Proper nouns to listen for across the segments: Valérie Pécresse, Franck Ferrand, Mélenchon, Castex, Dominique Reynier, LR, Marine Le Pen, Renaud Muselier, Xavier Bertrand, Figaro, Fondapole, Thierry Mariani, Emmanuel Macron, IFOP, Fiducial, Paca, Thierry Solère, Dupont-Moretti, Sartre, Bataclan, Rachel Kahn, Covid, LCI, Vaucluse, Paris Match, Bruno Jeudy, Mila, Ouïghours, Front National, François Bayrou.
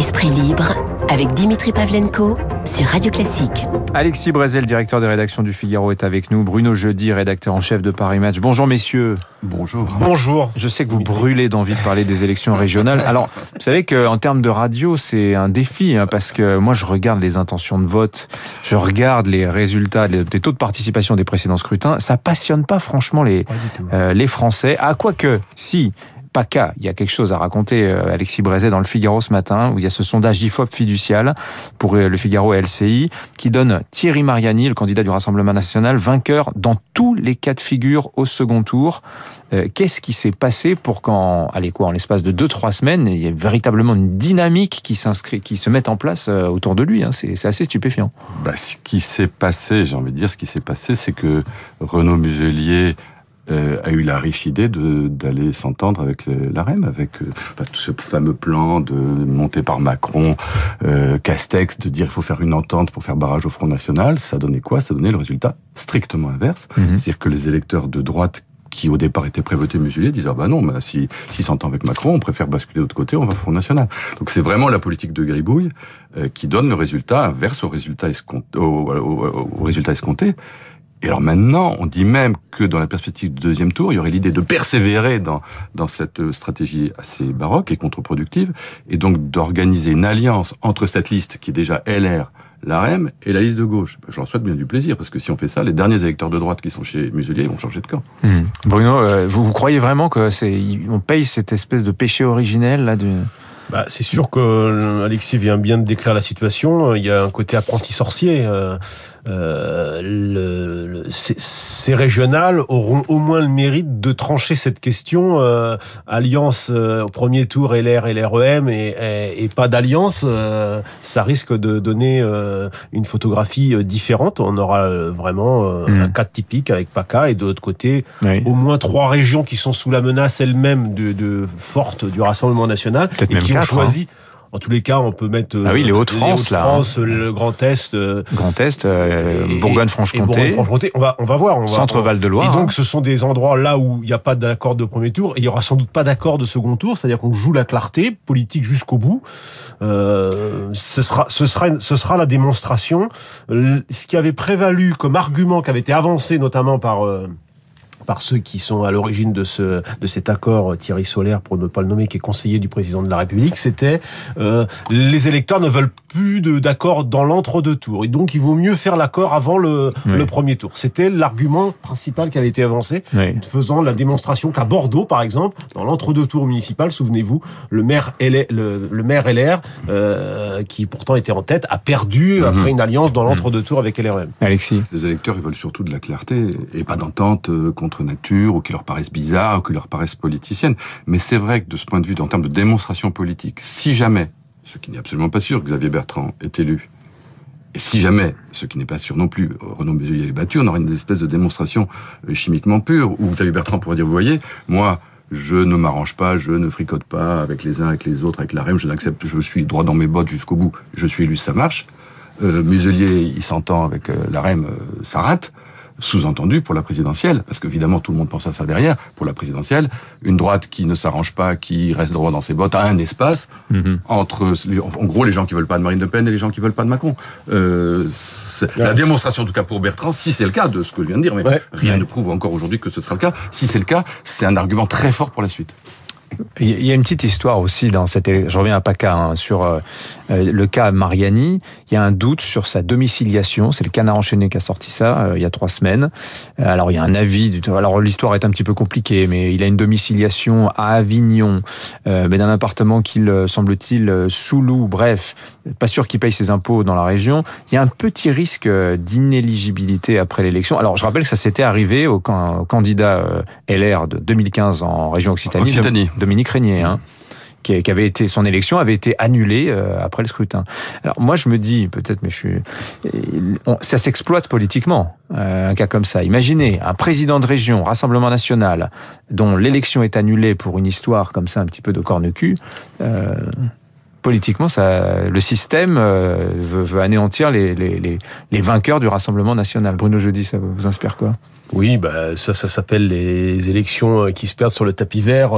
Esprit libre avec Dimitri Pavlenko sur Radio Classique. Alexis Brézet, le directeur des rédactions du Figaro, est avec nous. Bruno Jeudy, rédacteur en chef de Paris Match. Bonjour messieurs. Bonjour. Bonjour. Je sais que vous brûlez d'envie de parler des élections régionales. Alors, vous savez qu'en termes de radio, c'est un défi, hein, parce que moi, je regarde les intentions de vote, je regarde les résultats des taux de participation des précédents scrutins. Ça passionne pas franchement les Français. Ah, quoique, si... Paca, il y a quelque chose à raconter, Alexis Brézet, dans le Figaro ce matin, où il y a ce sondage IFOP fiducial pour le Figaro et LCI, qui donne Thierry Mariani, le candidat du Rassemblement National, vainqueur dans tous les cas de figure au second tour. Qu'est-ce qui s'est passé pour qu'en l'espace de 2-3 semaines, il y ait véritablement une dynamique qui se mette en place autour de lui, hein. C'est assez stupéfiant. Ce qui s'est passé, c'est que Renaud Muselier a eu la riche idée d'aller s'entendre avec la REM, avec tout ce fameux plan de monté par Macron, Castex, de dire il faut faire une entente pour faire barrage au Front National. Ça donnait quoi? Ça donnait le résultat strictement inverse. Mm-hmm. C'est-à-dire que les électeurs de droite qui au départ étaient prévotés Muselier disaient si s'entend avec Macron, on préfère basculer de l'autre côté, on va au Front National. Donc c'est vraiment la politique de gribouille qui donne le résultat inverse au résultat escompté. Et alors maintenant, on dit même que dans la perspective du deuxième tour, il y aurait l'idée de persévérer dans cette stratégie assez baroque et contre-productive, et donc d'organiser une alliance entre cette liste qui est déjà LR, la REM et la liste de gauche. J'en souhaite bien du plaisir, parce que si on fait ça, les derniers électeurs de droite qui sont chez Muselier vont changer de camp. Bruno, vous croyez vraiment qu'on paye cette espèce de péché originel là du... c'est sûr que Alexis vient bien de décrire la situation. Il y a un côté apprenti sorcier. Ces régionales auront au moins le mérite de trancher cette question. Alliance au premier tour LR et l'REM et pas d'alliance. Ça risque de donner une photographie différente. On aura vraiment un cas typique avec Paca et de l'autre côté au moins 3 régions qui sont sous la menace elles-mêmes de forte du Rassemblement National. Peut-être et même qui ont choisi... En tous les cas, on peut mettre les Hauts-de-France, le Grand Est, Bourgogne-Franche-Comté. On va voir. Centre-Val de Loire. Et donc, ce sont des endroits là où il n'y a pas d'accord de premier tour. Et il n'y aura sans doute pas d'accord de second tour. C'est-à-dire qu'on joue la clarté politique jusqu'au bout. Ce sera la démonstration. Ce qui avait prévalu comme argument, qui avait été avancé notamment par ceux qui sont à l'origine de cet accord, Thierry Solère, pour ne pas le nommer, qui est conseiller du président de la République, c'était les électeurs ne veulent plus d'accord dans l'entre-deux tours. Et donc, il vaut mieux faire l'accord avant le premier tour. C'était l'argument principal qui avait été avancé, faisant la démonstration qu'à Bordeaux, par exemple, dans l'entre-deux tours municipal, souvenez-vous, le maire LR, qui pourtant était en tête, a perdu après une alliance dans l'entre-deux tours avec LRM. Alexis. Les électeurs, ils veulent surtout de la clarté et pas d'entente contre nature, ou qui leur paraissent bizarres, ou qui leur paraissent politiciennes. Mais c'est vrai que de ce point de vue, en termes de démonstration politique, si jamais, ce qui n'est absolument pas sûr, Xavier Bertrand est élu, et si jamais, ce qui n'est pas sûr non plus, Renaud Muselier est battu, on aurait une espèce de démonstration chimiquement pure, où Xavier Bertrand pourrait dire, vous voyez, moi, je ne m'arrange pas, je ne fricote pas avec les uns, avec les autres, avec la REM, je n'accepte, je suis droit dans mes bottes jusqu'au bout, je suis élu, ça marche. Muselier, il s'entend avec la REM, ça rate. Sous-entendu pour la présidentielle, parce qu'évidemment tout le monde pense à ça derrière, pour la présidentielle, une droite qui ne s'arrange pas, qui reste droit dans ses bottes, a un espace entre, en gros, les gens qui veulent pas de Marine Le Pen et les gens qui veulent pas de Macron. La démonstration, en tout cas pour Bertrand, si c'est le cas de ce que je viens de dire, mais rien ne prouve encore aujourd'hui que ce sera le cas, si c'est le cas, c'est un argument très fort pour la suite. Il y a une petite histoire aussi dans cette... Je reviens à Paca, sur le cas Mariani. Il y a un doute sur sa domiciliation. C'est le Canard Enchaîné qui a sorti ça il y a 3 semaines. Alors, il y a un avis... Alors, l'histoire est un petit peu compliquée, mais il a une domiciliation à Avignon, mais d'un appartement qu'il, semble-t-il, sous-loue. Bref, pas sûr qu'il paye ses impôts dans la région. Il y a un petit risque d'inéligibilité après l'élection. Alors, je rappelle que ça s'était arrivé au candidat LR de 2015 en région Occitanie. Dominique Reynier, qui avait été, son élection avait été annulée après le scrutin. Alors moi je me dis, peut-être, mais ça s'exploite politiquement, un cas comme ça. Imaginez un président de région, Rassemblement National, dont l'élection est annulée pour une histoire comme ça, un petit peu de corne-cul. Politiquement, le système veut anéantir les vainqueurs du Rassemblement National. Bruno Jeudy, ça vous inspire quoi ? Oui, bah ça s'appelle les élections qui se perdent sur le tapis vert,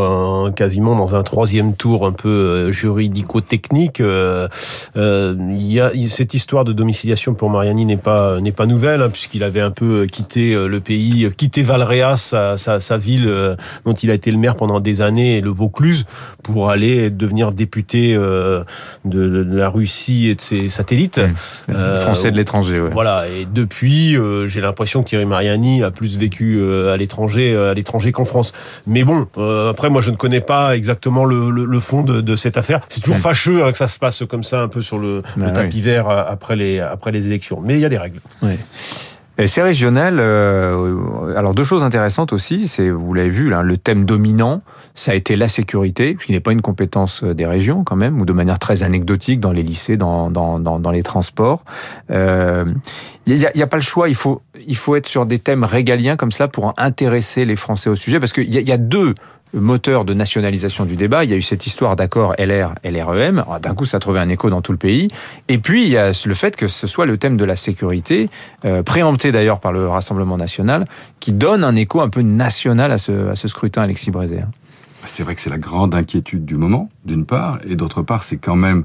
quasiment dans un troisième tour un peu juridico-technique. Il y a cette histoire de domiciliation pour Mariani n'est pas nouvelle, hein, puisqu'il avait un peu quitté le pays, quitté Valréas, sa ville dont il a été le maire pendant des années, et le Vaucluse, pour aller devenir député de la Russie et de ses satellites. Français de l'étranger, ouais. Voilà, et depuis, j'ai l'impression que Thierry Mariani a plus vécu à l'étranger qu'en France. Mais bon, après moi je ne connais pas exactement le fond de cette affaire. C'est toujours fâcheux, hein, que ça se passe comme ça un peu sur le tapis vert après les élections. Mais il y a des règles. Oui. Et c'est régional. Alors deux choses intéressantes aussi, c'est, vous l'avez vu, là, le thème dominant, ça a été la sécurité, ce qui n'est pas une compétence des régions quand même, ou de manière très anecdotique dans les lycées, dans les transports. Il y a pas le choix. Il faut être sur des thèmes régaliens comme cela pour intéresser les Français au sujet, parce qu'il y a deux moteur de nationalisation du débat. Il y a eu cette histoire d'accord LR-REM. D'un coup, ça a trouvé un écho dans tout le pays. Et puis, il y a le fait que ce soit le thème de la sécurité, préempté d'ailleurs par le Rassemblement National, qui donne un écho un peu national à ce scrutin, Alexis Brézet. C'est vrai que c'est la grande inquiétude du moment, d'une part, et d'autre part, c'est quand même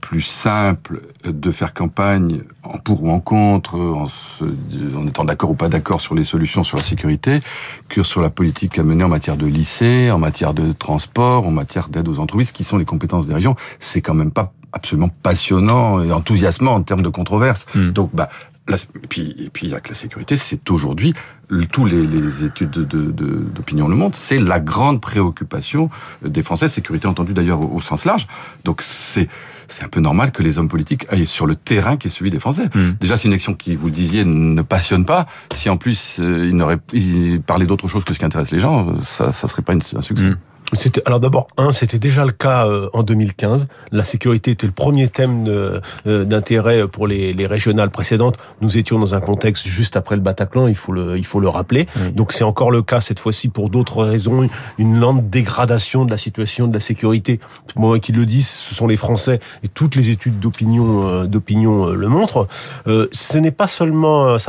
plus simple de faire campagne en pour ou en contre, en étant d'accord ou pas d'accord sur les solutions sur la sécurité, que sur la politique à mener en matière de lycée, en matière de transport, en matière d'aide aux entreprises, qui sont les compétences des régions. C'est quand même pas absolument passionnant et enthousiasmant en termes de controverse. Donc, et puis la sécurité, c'est aujourd'hui, tous les études d'opinion le montrent, c'est la grande préoccupation des Français, sécurité entendue d'ailleurs au sens large. Donc c'est un peu normal que les hommes politiques aillent sur le terrain qui est celui des Français. Déjà, c'est une élection qui, vous le disiez, ne passionne pas. Si en plus ils parlaient d'autre chose que ce qui intéresse les gens, ça serait pas un succès. Alors d'abord, c'était déjà le cas en 2015. La sécurité était le premier thème d'intérêt pour les régionales précédentes. Nous étions dans un contexte juste après le Bataclan, il faut le rappeler. Oui. Donc c'est encore le cas cette fois-ci pour d'autres raisons, une lente dégradation de la situation de la sécurité. Moi qui le dis, ce sont les Français et toutes les études d'opinion le montrent. C'est pas seulement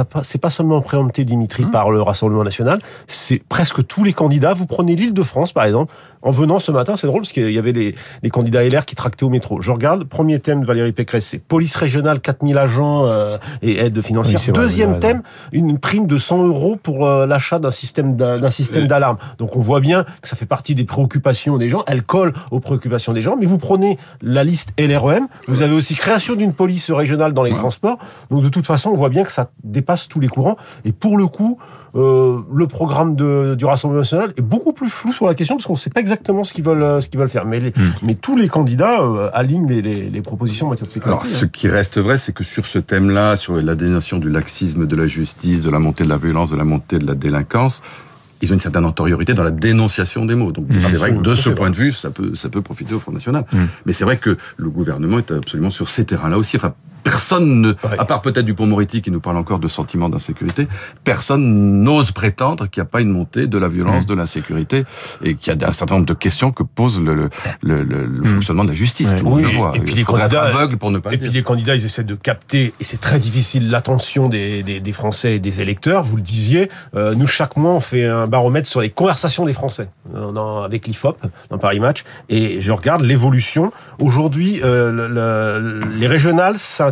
préempté, Dimitri, par le Rassemblement National. C'est presque tous les candidats. Vous prenez l'Île-de-France par exemple. En venant ce matin, c'est drôle parce qu'il y avait les candidats LR qui tractaient au métro. Je regarde, premier thème de Valérie Pécresse, c'est police régionale, 4000 agents et aide financière. Oui, deuxième thème, une prime de 100 euros pour l'achat d'un système d'alarme. Donc on voit bien que ça fait partie des préoccupations des gens, elle colle aux préoccupations des gens, mais vous prenez la liste LREM, vous avez aussi création d'une police régionale dans les transports, donc de toute façon on voit bien que ça dépasse tous les courants, et pour le coup, le programme du Rassemblement National est beaucoup plus flou sur la question parce qu'on ne sait pas exactement ce qu'ils veulent faire. Mais tous les candidats alignent les propositions en matière de sécurité. Alors, ce qui reste vrai, c'est que sur ce thème-là, sur la dénonciation du laxisme, de la justice, de la montée de la violence, de la montée de la délinquance, ils ont une certaine antériorité dans la dénonciation des mots. Donc, c'est vrai que de ce point de vue, ça peut profiter au Front National. Mais c'est vrai que le gouvernement est absolument sur ces terrains-là aussi. Enfin, personne ne, à part peut-être Dupont-Moretti qui nous parle encore de sentiment d'insécurité, personne n'ose prétendre qu'il n'y a pas une montée de la violence, de l'insécurité, et qu'il y a un certain nombre de questions que pose le fonctionnement de la justice. Oui. Et puis les candidats aveugles pour ne pas. Et puis les candidats, ils essaient de capter, et c'est très difficile, l'attention des Français et des électeurs. Vous le disiez, nous chaque mois on fait un baromètre sur les conversations des Français avec l'IFOP dans Paris Match, et je regarde l'évolution. Aujourd'hui, les régionales, ça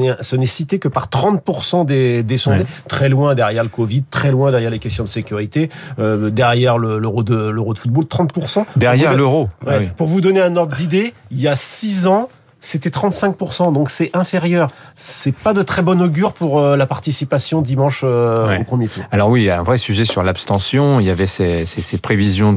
n'est cité que par 30% des sondés, très loin derrière le Covid, très loin derrière les questions de sécurité, derrière l'euro de football, 30%. Derrière l'euro. Ouais, oui. Pour vous donner un ordre d'idée, il y a 6 ans, c'était 35%, donc c'est inférieur. C'est pas de très bon augure pour la participation dimanche au premier tour. Alors oui, il y a un vrai sujet sur l'abstention. Il y avait ces prévisions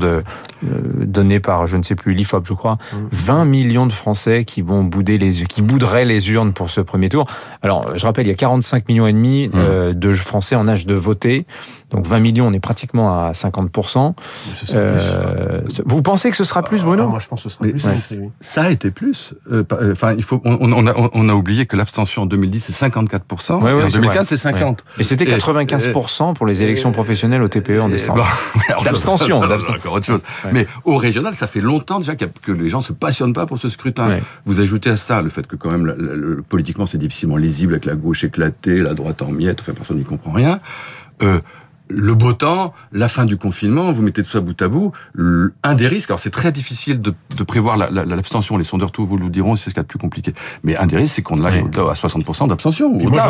données par, je ne sais plus, l'IFOP, je crois. 20 millions de Français qui bouderaient les urnes pour ce premier tour. Alors, je rappelle, il y a 45 millions et demi de Français en âge de voter. Donc 20 millions, on est pratiquement à 50%. Ce plus. Vous pensez que ce sera plus, Bruno ? Moi, je pense que ce sera plus. Oui. Ça a été plus. Enfin, on a oublié que l'abstention en 2010 c'est 54%, et en 2015 c'est 50%. Et c'était 95% pour les élections professionnelles au TPE en décembre. L'abstention, encore autre chose. Ouais. Mais au régional, ça fait longtemps déjà que les gens se passionnent pas pour ce scrutin. Ouais. Vous ajoutez à ça le fait que quand même politiquement c'est difficilement lisible avec la gauche éclatée, la droite en miettes, enfin personne n'y comprend rien. le beau temps, la fin du confinement, vous mettez tout ça bout à bout, un des risques, alors c'est très difficile de prévoir l'abstention, les sondeurs tous vous le diront, c'est ce qu'il y a de plus compliqué, mais un des risques, c'est qu'on aille à 60% d'abstention. Ou moi,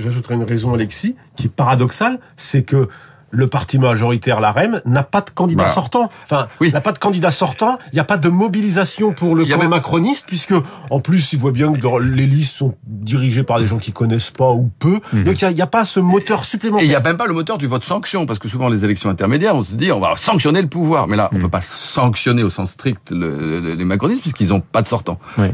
j'ajouterais une raison, Alexis, qui est paradoxale, c'est que le parti majoritaire, la REM, n'a pas de candidat sortant. Enfin, n'a pas de candidat sortant, il n'y a pas de mobilisation pour le camp macroniste, puisque, en plus, il voit bien que les listes sont dirigées par des gens qui ne connaissent pas ou peu. Donc, il n'y a pas ce moteur supplémentaire. Et il n'y a même pas le moteur du vote sanction, parce que souvent, les élections intermédiaires, on se dit, on va sanctionner le pouvoir. Mais là, on ne peut pas sanctionner au sens strict les macronistes, puisqu'ils n'ont pas de sortant. Oui.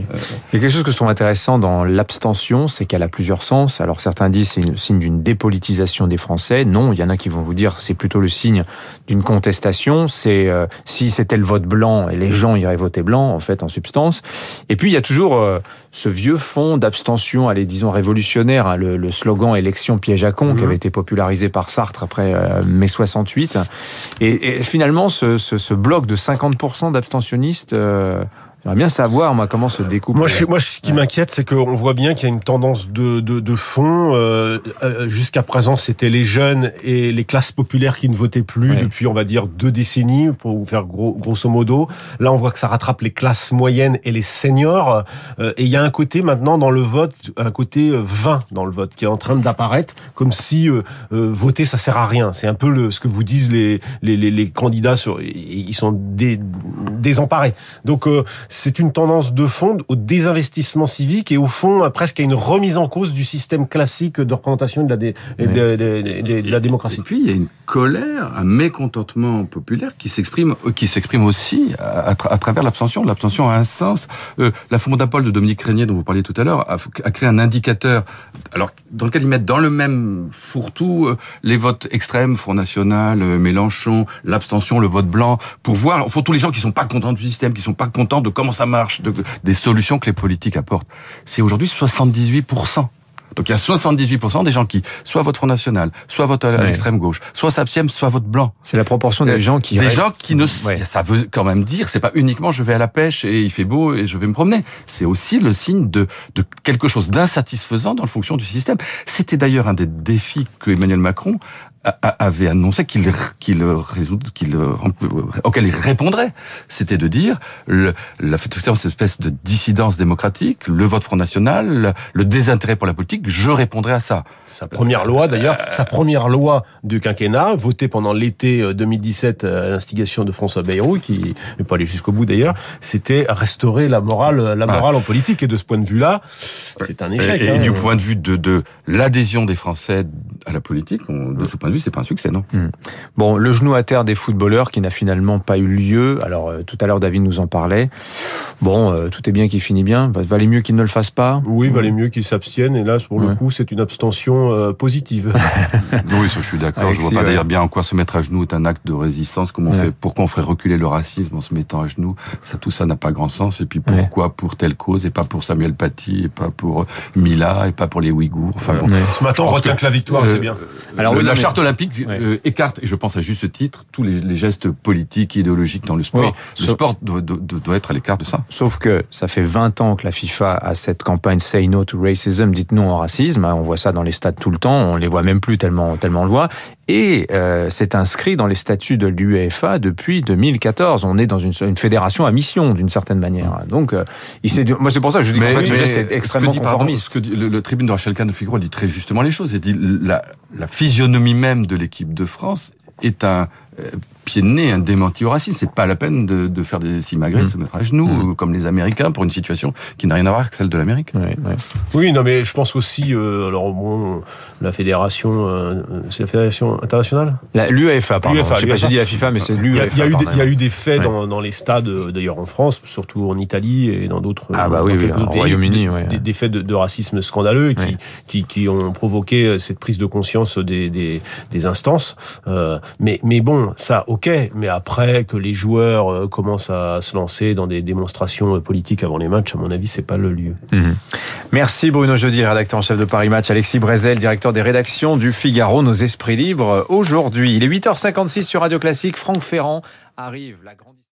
Il y a quelque chose que je trouve intéressant dans l'abstention, c'est qu'elle a plusieurs sens. Alors, certains disent que c'est le signe d'une dépolitisation des Français. Non, il y en a qui vont vous dire c'est plutôt le signe d'une contestation. C'est si c'était le vote blanc, et les gens iraient voter blanc, en fait, en substance. Et puis, il y a toujours ce vieux fond d'abstention, allez, disons, révolutionnaire, hein, le slogan « Élection piège à con » qui avait été popularisé par Sartre après mai 68. Et finalement, ce bloc de 50% d'abstentionnistes... J'aimerais bien savoir, moi, comment se découpe. Moi, ce qui m'inquiète, c'est qu'on voit bien qu'il y a une tendance de fond. Jusqu'à présent, c'était les jeunes et les classes populaires qui ne votaient plus depuis, on va dire, 2 décennies, pour faire grosso modo. Là, on voit que ça rattrape les classes moyennes et les seniors. Et il y a un côté, maintenant, dans le vote, un côté vain dans le vote, qui est en train d'apparaître, comme si voter, ça sert à rien. C'est un peu ce que vous disent les candidats, ils sont désemparés. Donc, c'est une tendance de fond au désinvestissement civique et au fond presque à une remise en cause du système classique de représentation de la démocratie. Et puis il y a une colère, un mécontentement populaire qui s'exprime aussi à travers l'abstention. L'abstention a un sens. La Fondapole de Dominique Reynier dont vous parliez tout à l'heure a créé un indicateur alors, dans lequel ils mettent dans le même fourre-tout les votes extrêmes, Front National, Mélenchon, l'abstention, le vote blanc, pour voir, au fond, tous les gens qui ne sont pas contents du système, qui ne sont pas contents de comment ça marche, des solutions que les politiques apportent. C'est aujourd'hui 78%. Donc il y a 78% des gens qui soit votent Front National, soit votent à l'extrême gauche, soit s'abstiennent, soit votent blanc. C'est la proportion des gens qui... Ça veut quand même dire, c'est pas uniquement je vais à la pêche et il fait beau et je vais me promener. C'est aussi le signe de quelque chose d'insatisfaisant dans la fonction du système. C'était d'ailleurs un des défis que Emmanuel Macron avait annoncé auquel il répondrait. C'était de dire, cette espèce de dissidence démocratique, le vote Front National, le désintérêt pour la politique, je répondrai à ça. Sa première loi, d'ailleurs, sa première loi du quinquennat, votée pendant l'été 2017 à l'instigation de François Bayrou, qui n'est pas allé jusqu'au bout d'ailleurs, c'était restaurer la morale en politique. Et de ce point de vue-là, c'est un échec. Et du point de vue de l'adhésion des Français à la politique, de ce point de vue, c'est pas un succès, non ? Bon, le genou à terre des footballeurs qui n'a finalement pas eu lieu. Alors, tout à l'heure, David nous en parlait. Bon, tout est bien qui finit bien. Valait mieux qu'ils ne le fassent pas. Oui, valait mieux qu'ils s'abstiennent. Et là, pour le coup, c'est une abstention positive. Oui, ça, je suis d'accord. Alexis, je vois pas d'ailleurs bien en quoi se mettre à genoux est un acte de résistance. Comment on fait ? Pourquoi on ferait reculer le racisme en se mettant à genoux ? Ça, tout ça n'a pas grand sens. Et puis, pourquoi pour telle cause et pas pour Samuel Paty et pas pour Mila et pas pour les Ouïghours ? Enfin, bon. Ce matin, on retient que la victoire, c'est bien. Alors, la charte olympique écarte, et je pense à juste titre, tous les gestes politiques, idéologiques dans le sport. Le sport doit être à l'écart de ça. Sauf que ça fait 20 ans que la FIFA a cette campagne « Say no to racism », dites non au racisme. On voit ça dans les stades tout le temps, on les voit même plus tellement on le voit. Et c'est inscrit dans les statuts de l'UEFA depuis 2014. On est dans une fédération à mission, d'une certaine manière. Donc, moi c'est pour ça que je dis qu'en fait ce geste est extrêmement conformiste. Le tribune de Rachel Kahn de Figaro dit très justement les choses. Il dit la physionomie même de l'équipe de France est un pied de nez, un démenti au racisme. C'est pas la peine de faire des simagrées, de se mettre à genoux, comme les Américains, pour une situation qui n'a rien à voir avec celle de l'Amérique. Oui, non, mais je pense aussi, la fédération, c'est la fédération internationale ? L'UEFA, pardon. Je sais pas si j'ai dit la FIFA, mais c'est l'UEFA. Il y a eu des faits dans les stades, d'ailleurs en France, surtout en Italie et dans d'autres pays. Ah bah oui, au Royaume-Uni. Des faits de racisme scandaleux qui ont provoqué cette prise de conscience des instances. Mais bon, ça, ok, mais après que les joueurs commencent à se lancer dans des démonstrations politiques avant les matchs, à mon avis, c'est pas le lieu. Merci Bruno Jeudy, rédacteur en chef de Paris Match, Alexis Brézet, directeur des rédactions du Figaro, nos esprits libres aujourd'hui. Il est 8h56 sur Radio Classique, Franck Ferrand arrive.